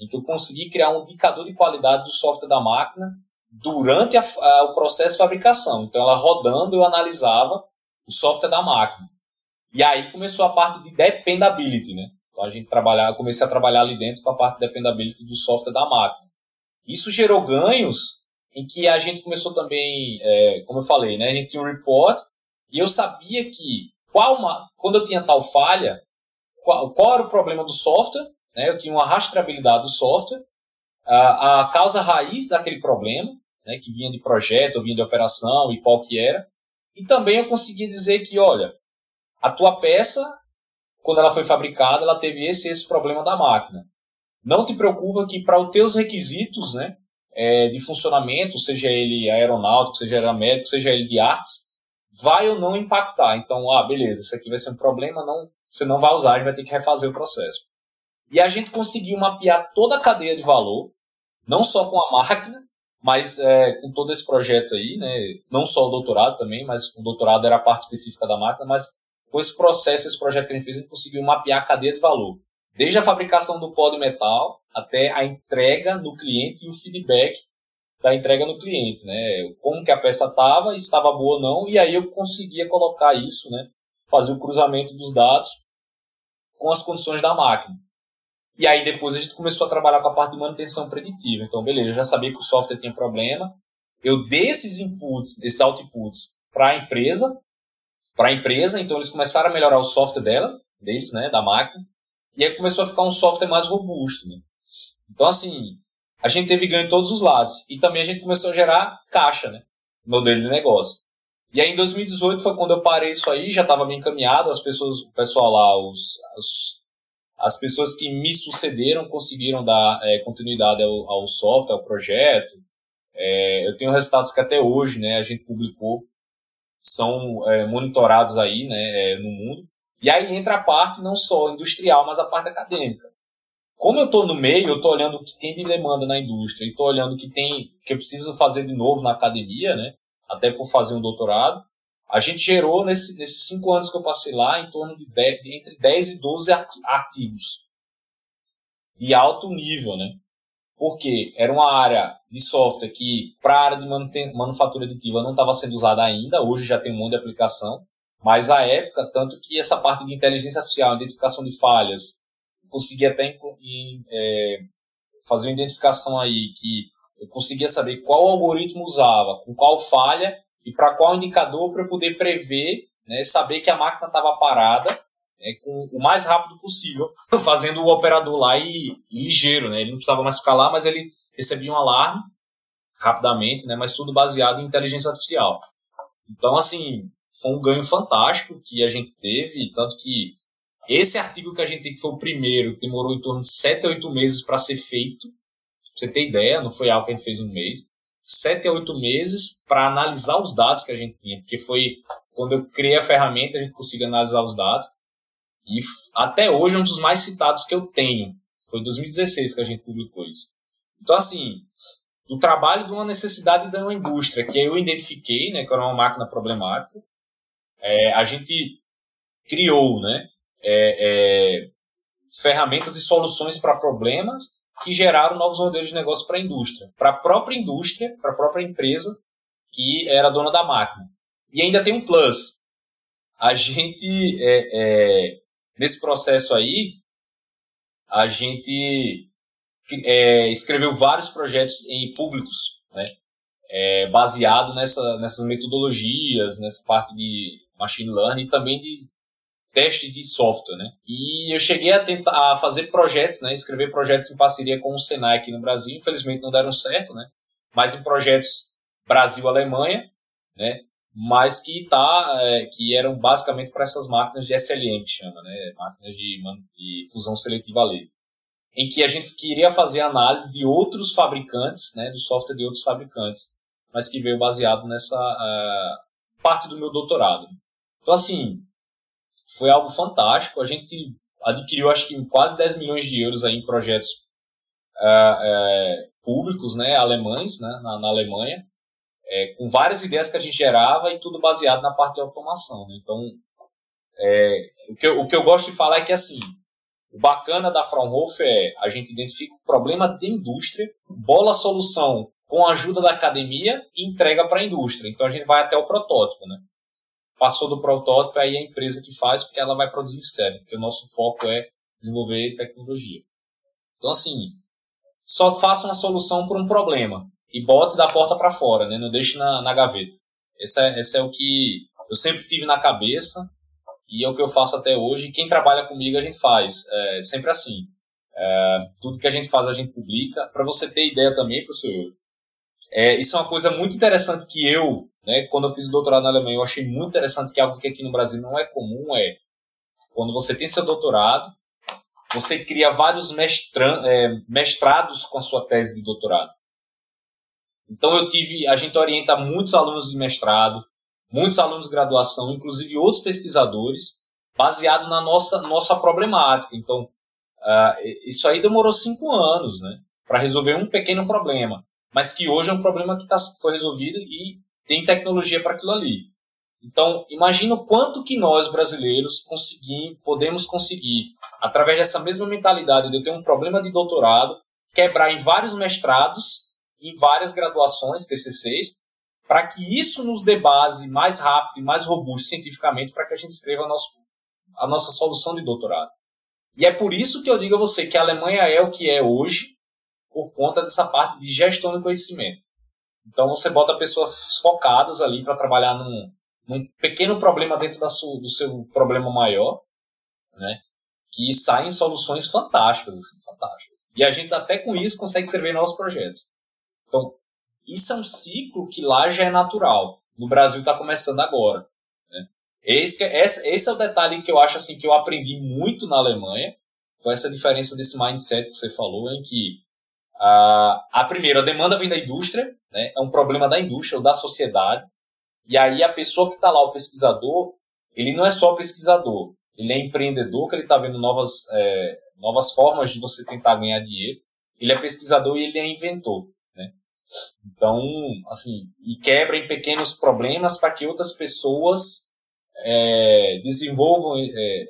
Então eu consegui criar um indicador de qualidade do software da máquina durante o processo de fabricação. Então ela rodando, eu analisava o software da máquina. E aí começou a parte de dependability, né? Então eu comecei a trabalhar ali dentro com a parte de dependability do software da máquina. Isso gerou ganhos em que a gente começou também, como eu falei, né, a gente tinha um report e eu sabia que quando eu tinha tal falha, qual era o problema do software, né, eu tinha uma rastreabilidade do software, a causa raiz daquele problema, né, que vinha de projeto, ou vinha de operação e qual que era, e também eu conseguia dizer que, olha, a tua peça, quando ela foi fabricada, ela teve esse problema da máquina. Não te preocupa que para os teus requisitos, né, de funcionamento, seja ele aeronáutico, seja ele médico, seja ele de artes, vai ou não impactar. Então, beleza, isso aqui vai ser um problema, não, você não vai usar, a gente vai ter que refazer o processo. E a gente conseguiu mapear toda a cadeia de valor, não só com a máquina, mas com todo esse projeto aí, né? Não só o doutorado também, mas o doutorado era a parte específica da máquina, mas com esse processo, esse projeto que a gente fez, a gente conseguiu mapear a cadeia de valor. Desde a fabricação do pó de metal até a entrega no cliente e o feedback da entrega no cliente, né? Como que a peça estava boa ou não, e aí eu conseguia colocar isso, né? Fazer o cruzamento dos dados com as condições da máquina. E aí depois a gente começou a trabalhar com a parte de manutenção preditiva. Então, beleza, eu já sabia que o software tinha problema. Eu dei esses inputs, esses outputs para a empresa, então eles começaram a melhorar o software deles, né, da máquina, e aí começou a ficar um software mais robusto, né? Então, assim, a gente teve ganho em todos os lados, e também a gente começou a gerar caixa, né, no modelo de negócio. E aí, em 2018, foi quando eu parei isso aí, já estava bem encaminhado, as pessoas que me sucederam conseguiram dar continuidade ao software, ao projeto. Eu tenho resultados que até hoje, né, a gente publicou, são monitorados aí, né, no mundo. E aí entra a parte não só industrial, mas a parte acadêmica. Como eu estou no meio, eu estou olhando o que tem de demanda na indústria, e estou olhando o que tem, que eu preciso fazer de novo na academia, né, até por fazer um doutorado. A gente gerou, nesses 5 anos que eu passei lá, em torno de entre 10 e 12 artigos de alto nível, né? Porque era uma área de software que, para a área de manufatura aditiva, não estava sendo usada ainda. Hoje já tem um monte de aplicação. Mas, à época, tanto que essa parte de inteligência artificial, identificação de falhas, conseguia até fazer uma identificação aí que eu conseguia saber qual algoritmo usava, com qual falha, e para qual indicador, para eu poder prever, né, saber que a máquina estava parada, né, com o mais rápido possível, fazendo o operador lá e ligeiro, né? Ele não precisava mais ficar lá, mas ele recebia um alarme rapidamente, né, mas tudo baseado em inteligência artificial. Então, assim, foi um ganho fantástico que a gente teve, tanto que esse artigo que a gente tem, que foi o primeiro, que demorou em torno de 7 a 8 meses para ser feito, pra você ter ideia, não foi algo que a gente fez em um mês, 7 a 8 meses para analisar os dados que a gente tinha, porque foi quando eu criei a ferramenta, a gente conseguiu analisar os dados, e até hoje é um dos mais citados que eu tenho. Foi em 2016 que a gente publicou isso. Então, assim, o trabalho de uma necessidade da indústria, que eu identifiquei, né, que era uma máquina problemática, a gente criou, né, ferramentas e soluções para problemas que geraram novos modelos de negócio para a indústria, para a própria empresa que era dona da máquina. E ainda tem um plus. A gente, nesse processo aí, a gente escreveu vários projetos em públicos, né, baseado nessas metodologias, nessa parte de machine learning e também de teste de software, né? E eu cheguei a tentar fazer projetos, né? Escrever projetos em parceria com o Senai aqui no Brasil. Infelizmente não deram certo, né? Mas em projetos Brasil-Alemanha, né? Mas que eram basicamente para essas máquinas de SLM, que chama, né? Máquinas de fusão seletiva a laser. Em que a gente queria fazer análise de outros fabricantes, né? Do software de outros fabricantes. Mas que veio baseado nessa parte do meu doutorado. Então, assim, foi algo fantástico. A gente adquiriu, acho que, quase 10 milhões de euros aí em projetos públicos, né, alemães, né, na Alemanha, com várias ideias que a gente gerava e tudo baseado na parte de automação, né? Então, o que eu gosto de falar é que, assim, o bacana da Fraunhofer é a gente identifica o problema de indústria, bola a solução com a ajuda da academia e entrega para a indústria. Então, a gente vai até o protótipo, né? Passou do protótipo, aí é a empresa que faz, porque ela vai produzir externo, porque o nosso foco é desenvolver tecnologia. Então, assim, só faça uma solução por um problema e bote da porta para fora, né? Não deixe na gaveta. Esse é o que eu sempre tive na cabeça e é o que eu faço até hoje. Quem trabalha comigo, a gente faz. É sempre assim. Tudo que a gente faz, a gente publica. Para você ter ideia também, professor, isso é uma coisa muito interessante que eu, né, quando eu fiz o doutorado na Alemanha, eu achei muito interessante, que algo que aqui no Brasil não é comum é quando você tem seu doutorado, você cria vários mestrados com a sua tese de doutorado. Então a gente orienta muitos alunos de mestrado, muitos alunos de graduação, inclusive outros pesquisadores, baseado na nossa problemática. Então, isso aí demorou 5 anos, né, para resolver um pequeno problema, mas que hoje é um problema que foi resolvido e tem tecnologia para aquilo ali. Então, imagina o quanto que nós, brasileiros, podemos conseguir, através dessa mesma mentalidade de eu ter um problema de doutorado, quebrar em vários mestrados, em várias graduações, TCCs, para que isso nos dê base mais rápido e mais robusto cientificamente para que a gente escreva a nossa solução de doutorado. E é por isso que eu digo a você que a Alemanha é o que é hoje por conta dessa parte de gestão do conhecimento. Então, você bota pessoas focadas ali para trabalhar num pequeno problema dentro do seu problema maior, né, que saem soluções fantásticas, assim, fantásticas. E a gente até com isso consegue escrever novos projetos. Então, isso é um ciclo que lá já é natural. No Brasil está começando agora, né. Esse é o detalhe que eu acho assim, que eu aprendi muito na Alemanha, foi essa diferença desse mindset que você falou, em que a demanda vem da indústria, né, é um problema da indústria ou da sociedade. E aí a pessoa que está lá, o pesquisador, ele não é só pesquisador, ele é empreendedor, que ele está vendo novas formas de você tentar ganhar dinheiro, ele é pesquisador e ele é inventor, né? Então, assim, e quebra em pequenos problemas para que outras pessoas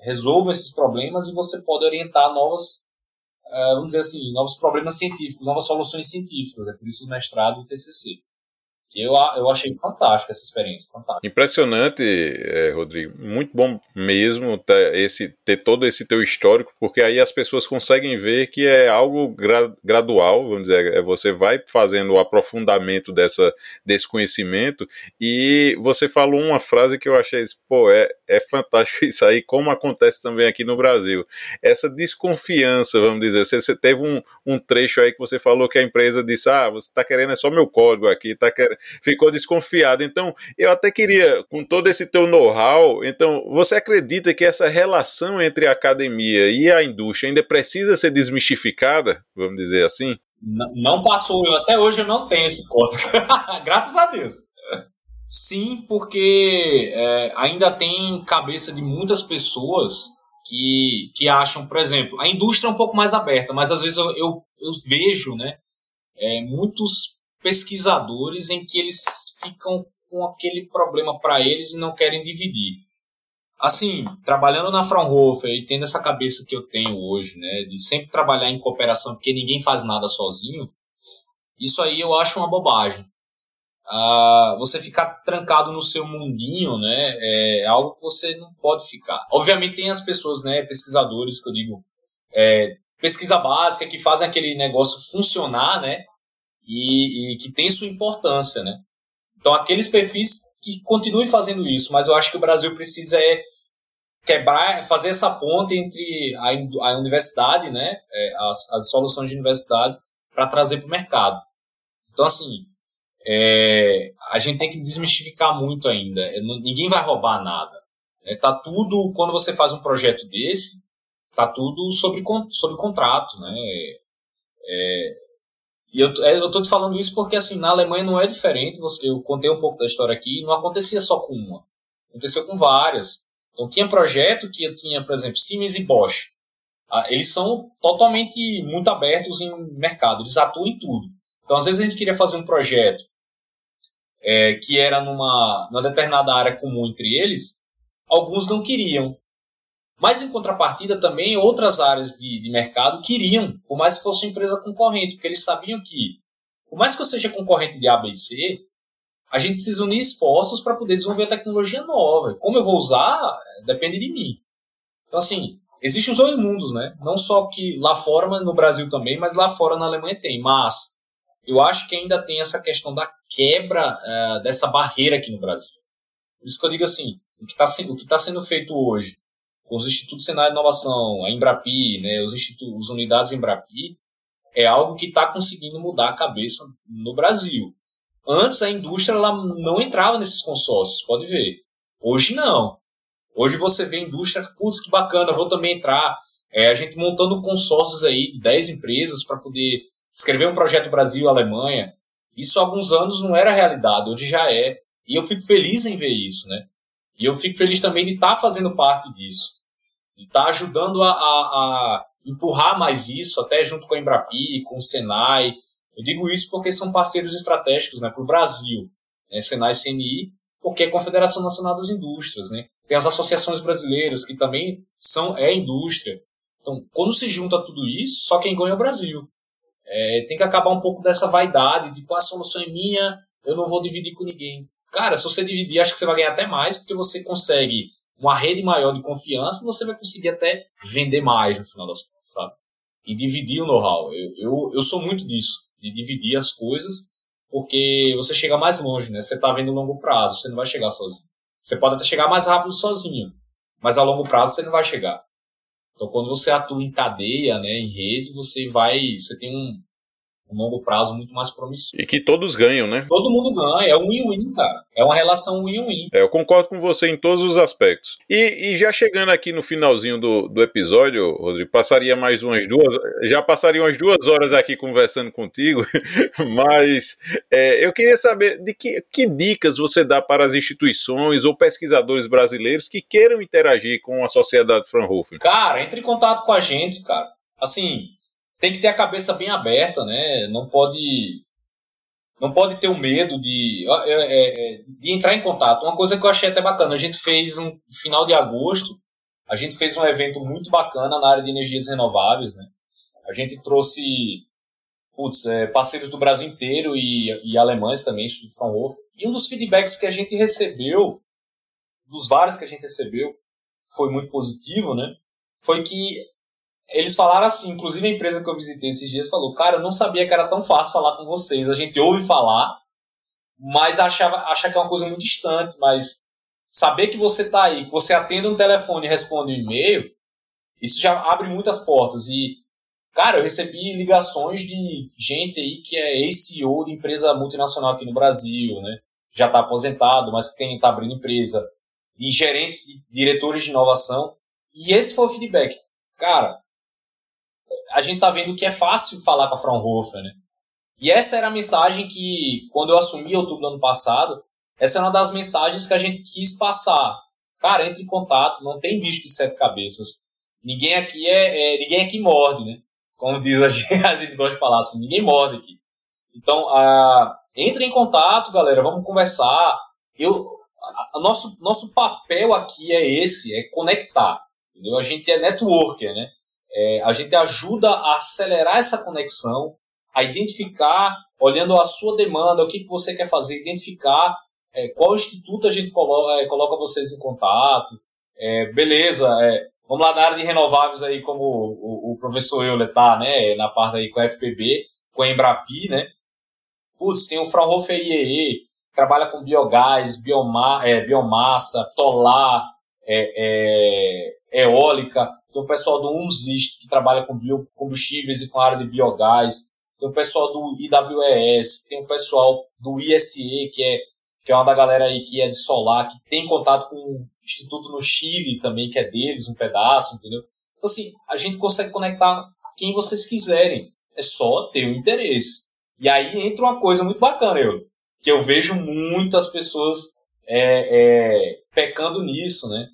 resolvam esses problemas, e você pode orientar novos problemas científicos, novas soluções científicas, é por isso o mestrado e o TCC. Eu achei fantástica essa experiência. Fantástica. Impressionante, Rodrigo. Muito bom mesmo ter todo esse teu histórico, porque aí as pessoas conseguem ver que é algo gradual, vamos dizer, você vai fazendo o aprofundamento desse conhecimento. E você falou uma frase que eu achei, é fantástico isso aí, como acontece também aqui no Brasil. Essa desconfiança, vamos dizer, você teve um trecho aí que você falou que a empresa disse, você está querendo é só meu código aqui, ficou desconfiado. Então, eu até queria, com todo esse teu know-how, então, você acredita que essa relação entre a academia e a indústria ainda precisa ser desmistificada, vamos dizer assim? Não, não passou, até hoje eu não tenho esse código, graças a Deus. Sim, porque ainda tem cabeça de muitas pessoas que acham, por exemplo, a indústria é um pouco mais aberta, mas às vezes eu vejo, né, muitos pesquisadores em que eles ficam com aquele problema para eles e não querem dividir. Assim, trabalhando na Fraunhofer e tendo essa cabeça que eu tenho hoje, né, de sempre trabalhar em cooperação, porque ninguém faz nada sozinho, isso aí eu acho uma bobagem. Você ficar trancado no seu mundinho, né, é algo que você não pode ficar. Obviamente tem as pessoas, né, pesquisadores, que eu digo, pesquisa básica, que fazem aquele negócio funcionar, né, e que tem sua importância, né? Então, aqueles perfis que continuem fazendo isso, mas eu acho que o Brasil precisa fazer essa ponte entre a universidade, né, as soluções de universidade, para trazer para o mercado. Então, assim, a gente tem que desmistificar muito ainda. Ninguém vai roubar nada. Tá tudo, quando você faz um projeto desse, tá tudo sob contrato, né? E eu tô te falando isso porque, assim, na Alemanha não é diferente. Eu contei um pouco da história aqui, não acontecia só com uma. Aconteceu com várias. Então, tinha projeto que tinha, por exemplo, Siemens e Bosch. Eles são totalmente muito abertos em mercado, eles atuam em tudo. Então, às vezes, a gente queria fazer um projeto que era numa determinada área comum entre eles, alguns não queriam. Mas, em contrapartida, também outras áreas de mercado queriam, por mais que fosse uma empresa concorrente, porque eles sabiam que, por mais que eu seja concorrente de A, B e C, a gente precisa unir esforços para poder desenvolver a tecnologia nova. Como eu vou usar, depende de mim. Então, assim, existem os dois mundos, né? Não só que lá fora, mas no Brasil também, mas lá fora na Alemanha tem. Mas eu acho que ainda tem essa questão da quebra dessa barreira aqui no Brasil. Por isso que eu digo assim, o que está sendo feito hoje, com os Institutos Senai de Inovação, a EMBRAPI, né, as unidades EMBRAPI, é algo que está conseguindo mudar a cabeça no Brasil. Antes, a indústria ela não entrava nesses consórcios, pode ver. Hoje, não. Hoje, você vê a indústria, putz, que bacana, vou também entrar. A gente montando consórcios aí de 10 empresas para poder escrever um projeto Brasil-Alemanha Isso há alguns anos não era realidade, hoje já é. E eu fico feliz em ver isso, né? E eu fico feliz também de estar fazendo parte disso. De estar ajudando a empurrar mais isso, até junto com a Embrapi, com o Senai. Eu digo isso porque são parceiros estratégicos, né, para o Brasil. Né, Senai e CNI, porque é a Confederação Nacional das Indústrias. Né? Tem as associações brasileiras, que também são, é indústria. Então, quando se junta tudo isso, só quem ganha é o Brasil. É, tem que acabar um pouco dessa vaidade, tipo, a solução é minha, eu não vou dividir com ninguém. Cara, se você dividir, acho que você vai ganhar até mais, porque você consegue uma rede maior de confiança e você vai conseguir até vender mais, no final das contas, sabe? E dividir o know-how. Eu sou muito disso, de dividir as coisas, porque você chega mais longe, né? Você está vendo longo prazo, você não vai chegar sozinho. Você pode até chegar mais rápido sozinho, mas a longo prazo você não vai chegar. Então, quando você atua em cadeia, né, em rede, você tem um longo prazo muito mais promissor. E que todos ganham, né? Todo mundo ganha, é um win-win, cara. É uma relação win-win. É, eu concordo com você em todos os aspectos. E já chegando aqui no finalzinho do episódio, Rodrigo, passariam as 2 horas aqui conversando contigo, mas eu queria saber de que dicas você dá para as instituições ou pesquisadores brasileiros que queiram interagir com a Sociedade Fraunhofer. Cara, entre em contato com a gente, cara. Assim, tem que ter a cabeça bem aberta, né? Não pode ter o medo de entrar em contato. Uma coisa que eu achei até bacana, a gente fez final de agosto, a gente fez um evento muito bacana na área de energias renováveis, né? A gente trouxe parceiros do Brasil inteiro e alemães também, Instituto Fraunhofer. E um dos feedbacks que a gente recebeu, dos vários que a gente recebeu, foi muito positivo, né? Foi que eles falaram assim, inclusive a empresa que eu visitei esses dias falou, cara, eu não sabia que era tão fácil falar com vocês, a gente ouve falar, mas achava que é uma coisa muito distante, mas saber que você está aí, que você atende um telefone e responde um e-mail, isso já abre muitas portas. E, cara, eu recebi ligações de gente aí que é ex-CEO de empresa multinacional aqui no Brasil, né? Já está aposentado, mas está abrindo empresa, de gerentes, de diretores de inovação, e esse foi o feedback. Cara, a gente tá vendo que é fácil falar com a Fraunhofer, né? E essa era a mensagem que, quando eu assumi em outubro do ano passado, essa era uma das mensagens que a gente quis passar. Cara, entre em contato, não tem bicho de 7 cabeças. Ninguém aqui ninguém aqui morde, né? Como diz a gente gosta de falar assim, ninguém morde aqui. Então, entre em contato, galera, vamos conversar. Nosso papel aqui é esse, é conectar. Entendeu? A gente é networker, né? A gente ajuda a acelerar essa conexão, a identificar, olhando a sua demanda, o que você quer fazer, identificar qual instituto a gente coloca vocês em contato. Vamos lá na área de renováveis, aí, como o professor Euler está, né, na parte aí com a FPB, com a Embrapi, né? Tem o Fraunhofer IEE, que trabalha com biogás, biomassa, solar, eólica. Tem o pessoal do UNSIST, que trabalha com biocombustíveis e com a área de biogás. Tem o pessoal do IWES, tem o pessoal do ISE, que é uma da galera aí que é de solar, que tem contato com um instituto no Chile também, que é deles, um pedaço, entendeu? Então, assim, a gente consegue conectar quem vocês quiserem. É só ter o interesse. E aí entra uma coisa muito bacana, que eu vejo muitas pessoas pecando nisso, né?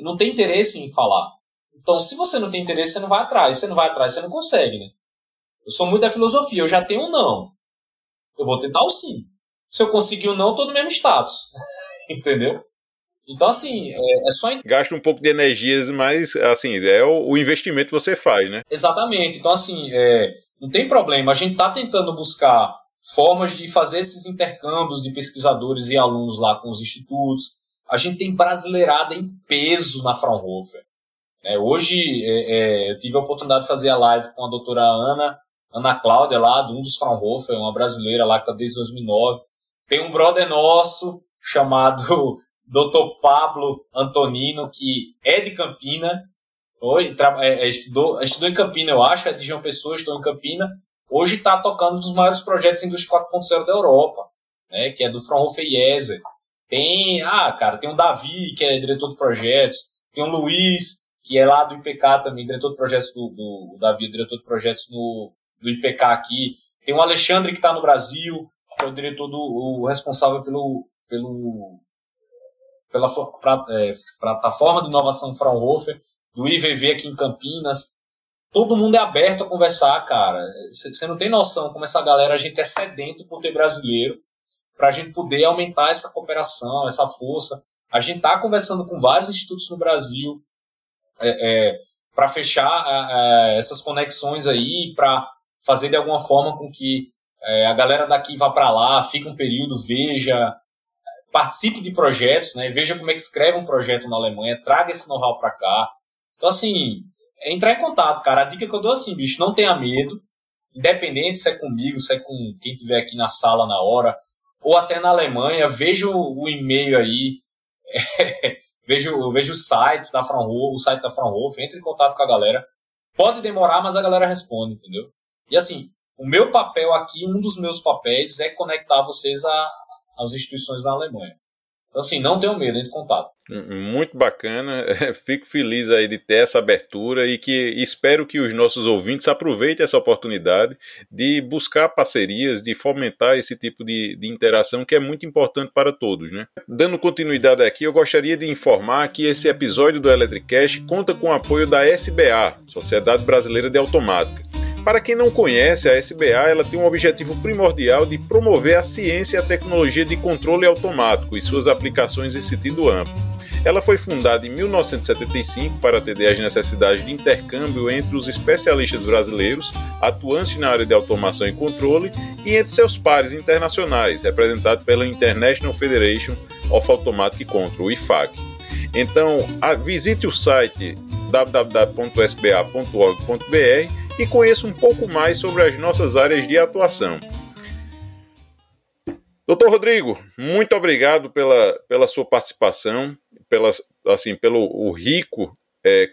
Não tem interesse em falar. Então, se você não tem interesse, você não vai atrás. Se você não vai atrás, você não consegue, né? Eu sou muito da filosofia. Eu já tenho um não. Eu vou tentar o sim. Se eu conseguir o não, eu tô no mesmo status. Entendeu? Então, assim, é só... Gasta um pouco de energias, mas, assim, é o investimento que você faz, né? Exatamente. Então, assim, não tem problema. A gente tá tentando buscar formas de fazer esses intercâmbios de pesquisadores e alunos lá com os institutos. A gente tem brasileirada em peso na Fraunhofer. Hoje eu tive a oportunidade de fazer a live com a doutora Ana Cláudia, lá de um dos Fraunhofer, uma brasileira lá que está desde 2009. Tem um brother nosso chamado Dr. Pablo Antonino, que é de Campina, estudou em Campina, eu acho, é de João Pessoa, estudou em Campina. Hoje está tocando um dos maiores projetos Indústria 4.0 da Europa, né, que é do Fraunhofer IEE. Tem o Davi, que é diretor de projetos, tem o Luiz, que é lá do IPK também, diretor de projetos do Davi, diretor de projetos do IPK aqui. Tem o Alexandre que está no Brasil, que é o diretor o responsável pela plataforma de inovação Fraunhofer, do IVV aqui em Campinas. Todo mundo é aberto a conversar, cara. Você não tem noção como essa galera, a gente é sedento por ter brasileiro, para a gente poder aumentar essa cooperação, essa força. A gente está conversando com vários institutos no Brasil para fechar essas conexões aí, para fazer de alguma forma com que a galera daqui vá para lá, fique um período, veja, participe de projetos, né? Veja como é que escreve um projeto na Alemanha, traga esse know-how para cá. Então, assim, é entrar em contato, cara. A dica que eu dou assim, bicho, não tenha medo, independente se é comigo, se é com quem estiver aqui na sala na hora, ou até na Alemanha, veja o e-mail aí, veja o site da Fraunhofer, entre em contato com a galera. Pode demorar, mas a galera responde, entendeu? E assim, o meu papel aqui, um dos meus papéis é conectar vocês às instituições na Alemanha. Então assim, não tenham medo, entre em contato. Muito bacana, fico feliz aí de ter essa abertura e espero que os nossos ouvintes aproveitem essa oportunidade de buscar parcerias, de fomentar esse tipo de interação que é muito importante para todos, né? Dando continuidade aqui, eu gostaria de informar que esse episódio do Eletricast conta com o apoio da SBA, Sociedade Brasileira de Automática. Para quem não conhece, a SBA ela tem um objetivo primordial de promover a ciência e a tecnologia de controle automático e suas aplicações em sentido amplo. Ela foi fundada em 1975 para atender às necessidades de intercâmbio entre os especialistas brasileiros, atuantes na área de automação e controle, e entre seus pares internacionais, representado pela International Federation of Automatic Control, IFAC. Então, visite o site www.sba.org.br e conheça um pouco mais sobre as nossas áreas de atuação. Dr. Rodrigo, muito obrigado pela sua participação, pelo o rico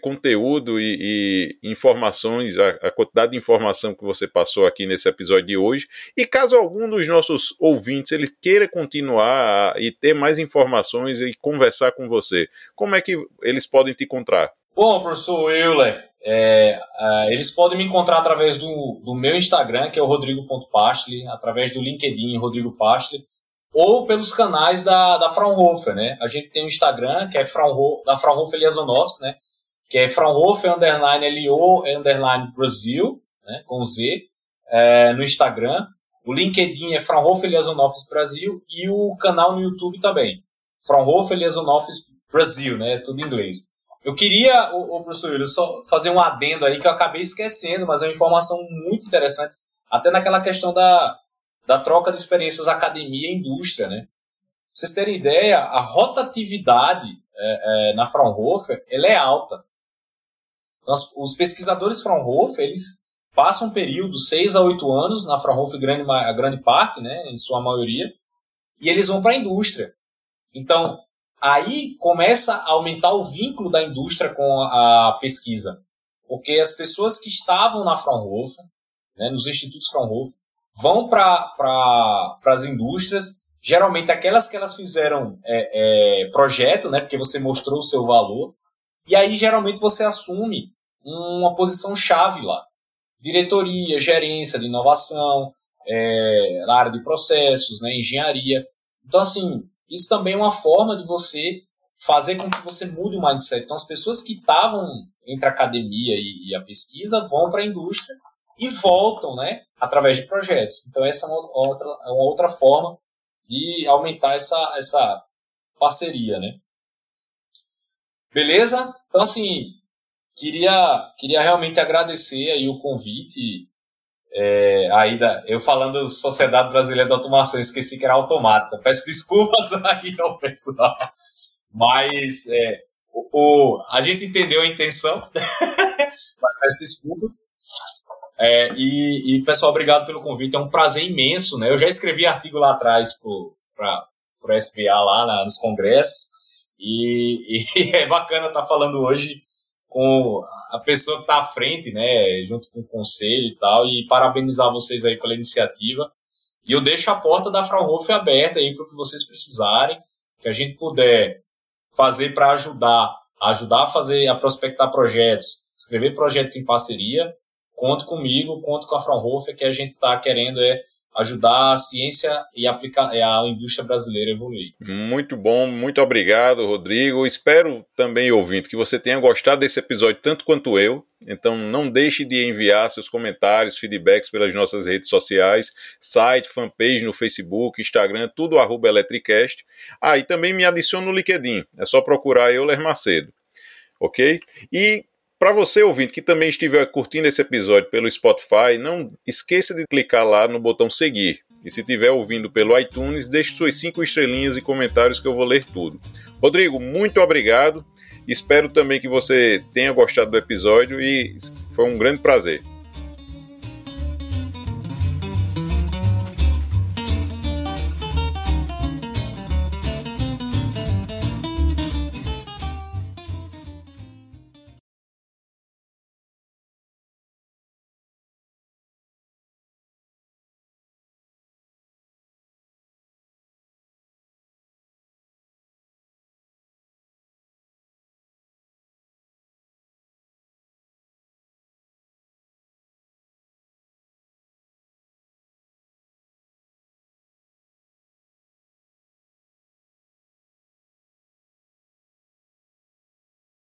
conteúdo e informações, a quantidade de informação que você passou aqui nesse episódio de hoje. E caso algum dos nossos ouvintes ele queira continuar e ter mais informações e conversar com você, como é que eles podem te encontrar? Bom, professor Euler, eles podem me encontrar através do meu Instagram, que é o rodrigo.pastli, através do LinkedIn Rodrigo Pastli, ou pelos canais da Fraunhofer, né? A gente tem o Instagram, que é da Fraunhofer Liazonovs, né? Que é Fraunhofer_LO_Brasil, né? Com Z, no Instagram. O LinkedIn é Fraunhofer Liazonovs Brasil e o canal no YouTube também. Fraunhofer Liazonovs Brasil, né? Tudo em inglês. Eu queria, professor William, só fazer um adendo aí que eu acabei esquecendo, mas é uma informação muito interessante, até naquela questão da troca de experiências academia e indústria, né? Pra vocês terem ideia, a rotatividade na Fraunhofer, ela é alta. Então, os pesquisadores Fraunhofer, eles passam um período, 6 a 8 anos, na Fraunhofer, a grande parte, né, em sua maioria, e eles vão para a indústria. Então, aí começa a aumentar o vínculo da indústria com a pesquisa. Porque as pessoas que estavam na Fraunhofer, né, nos institutos Fraunhofer, vão para as indústrias, geralmente aquelas que elas fizeram projeto, né, porque você mostrou o seu valor, e aí geralmente você assume uma posição-chave lá. Diretoria, gerência de inovação, na área de processos, né, engenharia. Então, assim, isso também é uma forma de você fazer com que você mude o mindset. Então, as pessoas que estavam entre a academia e a pesquisa vão para a indústria e voltam, né, através de projetos. Então, essa é uma outra forma de aumentar essa parceria, né? Beleza? Então, assim, queria realmente agradecer aí o convite. Eu falando Sociedade Brasileira de Automação, esqueci que era automática. Peço desculpas aí ao pessoal. Mas a gente entendeu a intenção, mas peço desculpas. Pessoal, obrigado pelo convite. É um prazer imenso, né? Eu já escrevi artigo lá atrás pro SBA lá nos congressos. E é bacana estar falando hoje com a pessoa que está à frente, né, junto com o conselho e tal, e parabenizar vocês aí pela iniciativa. E eu deixo a porta da Fraunhofer aberta aí para o que vocês precisarem, que a gente puder fazer para ajudar a prospectar projetos, escrever projetos em parceria. conto comigo, conto com a Fraunhofer, que a gente está querendo ajudar a ciência e a indústria brasileira a evoluir. Muito bom, muito obrigado, Rodrigo. Espero também, ouvinte, que você tenha gostado desse episódio tanto quanto eu. Então não deixe de enviar seus comentários, feedbacks pelas nossas redes sociais, site, fanpage no Facebook, Instagram, tudo @Eletricast. E também me adicione no LinkedIn, é só procurar Euler Macedo, ok? E para você, ouvinte, que também estiver curtindo esse episódio pelo Spotify, não esqueça de clicar lá no botão seguir. E se estiver ouvindo pelo iTunes, deixe suas 5 estrelinhas e comentários que eu vou ler tudo. Rodrigo, muito obrigado. Espero também que você tenha gostado do episódio e foi um grande prazer.